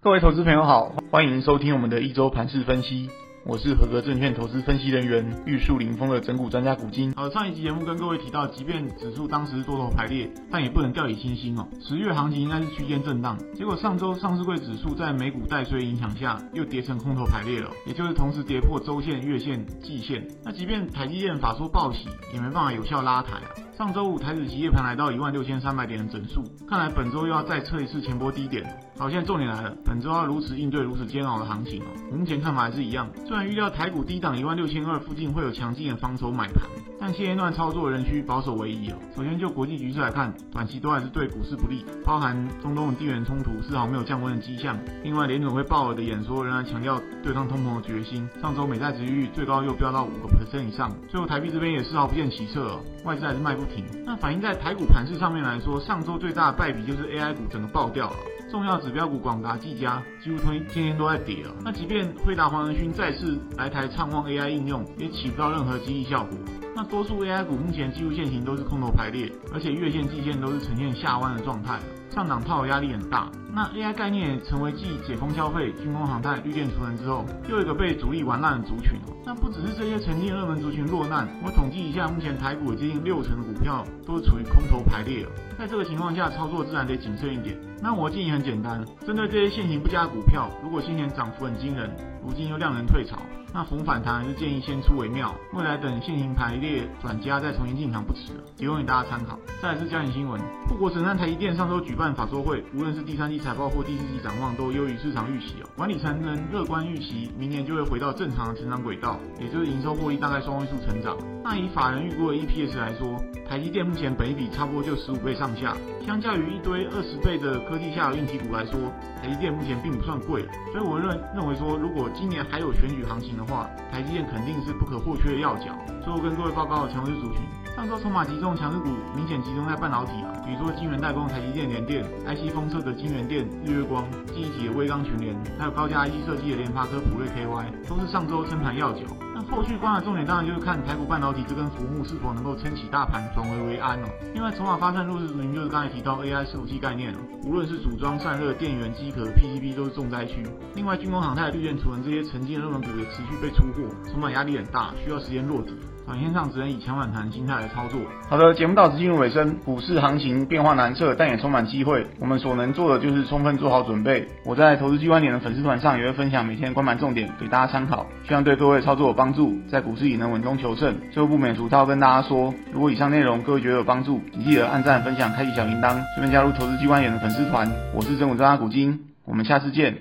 各位投资朋友好，欢迎收听我们的一周盘势分析，我是合格证券投资分析人员玉树临风的整股专家古今。上一集节目跟各位提到，即便指数当时多头排列，但也不能掉以轻心哦。10月行情应该是区间震荡，结果上周上市柜指数在美股带衰影响下，又跌成空头排列了，也就是同时跌破周线、月线、季线。那即便台积电法说报喜，也没办法有效拉抬啊。上周五台指期夜盘来到16300点的整数，看来本周又要再测一次前波低点。好，现在重点来了，本周要如此应对如此煎熬的行情我目前看法还是一样，虽然预料台股低档16200附近会有强劲的防守买盘，但现阶段操作仍需保守为宜首先就国际局势来看，短期都还是对股市不利，包含中东的地缘冲突丝毫没有降温的迹象。另外，联准会鲍尔的演说仍然强调对抗通膨的决心，上周美债殖利率最高又飙到 5% 以上，最后台币这边也丝毫不见起色外资还是卖不停。那反映在台股盘势上面来说，上周最大的败笔就是 AI 股整个爆掉了重要指标股广达、技嘉几乎天天都在跌那即便惠达、黄仁勋再次来台畅旺 AI 应用，也起不到任何激励效果。那多数 AI 股目前技术线型都是空头排列，而且月线、季线都是呈现下弯的状态上档套的压力很大。那 AI 概念也成为继解封消费、军工航太、绿电储能之后，又一个被主力玩烂的族群那不只是这些曾经热门族群落难，我统计一下，目前台股接近60%的股票都是处于空头排列在这个情况下，操作自然得谨慎一点。那我的建议很简单，针对这些现行不佳的股票，如果先前涨幅很惊人，如今又量能退潮，那逢反弹还是建议先出为妙，未来等现行排列转佳再重新进场不迟提供给大家参考。再来是焦点新闻，护国神山台积电上周举办法说会，无论是第三季财报或第四季展望都优于市场预期管理层能乐观预期明年就会回到正常的成长轨道，也就是营收获利大概双位数成长。那以法人预估的 EPS 来说，台积电目前本益比差不多就15倍上下，相较于一堆20倍的科技下的硬体股来说，台积电目前并不算贵所以我认为说，如果今年还有选举行情的话，台积电肯定是不可或缺的要角。最后跟各位报告的强势族群，上周筹码集中强势股明显集中在半导体比如说晶圆代工台积电、联电 IC 封测的晶圆电、日月光、记忆体的威刚群联，还有高价 IC 设计的联发科、普瑞 KY 都是上周撑盘要角。那后续观察重点当然就是看台股半导体这根浮木是否能够撑起大盘转危为安另外筹码发散弱势族群就是刚才提到 AI 伺服器概念无论是组装、散热、电源、机壳、PCB 都是重灾区。另外军工、航太、绿电、储能这些曾经的热门股也持续被出货，筹码压力很大，需要时间落地，短线上只能以强反弹心态来操作。好的，节目到此进入尾声，股市行情变化难测，但也充满机会，我们所能做的就是充分做好准备。我在投资 G 观点的粉丝团上也会分享每天观盘重点给大家参考，希望对各位操作有帮助，在股市也能稳中求胜。最后不免俗套跟大家说，如果以上内容各位觉得有帮助，请记得按赞、分享、开启小铃铛，顺便加入投资 G 观点的粉丝团。我是整股专家古今，我们下次见。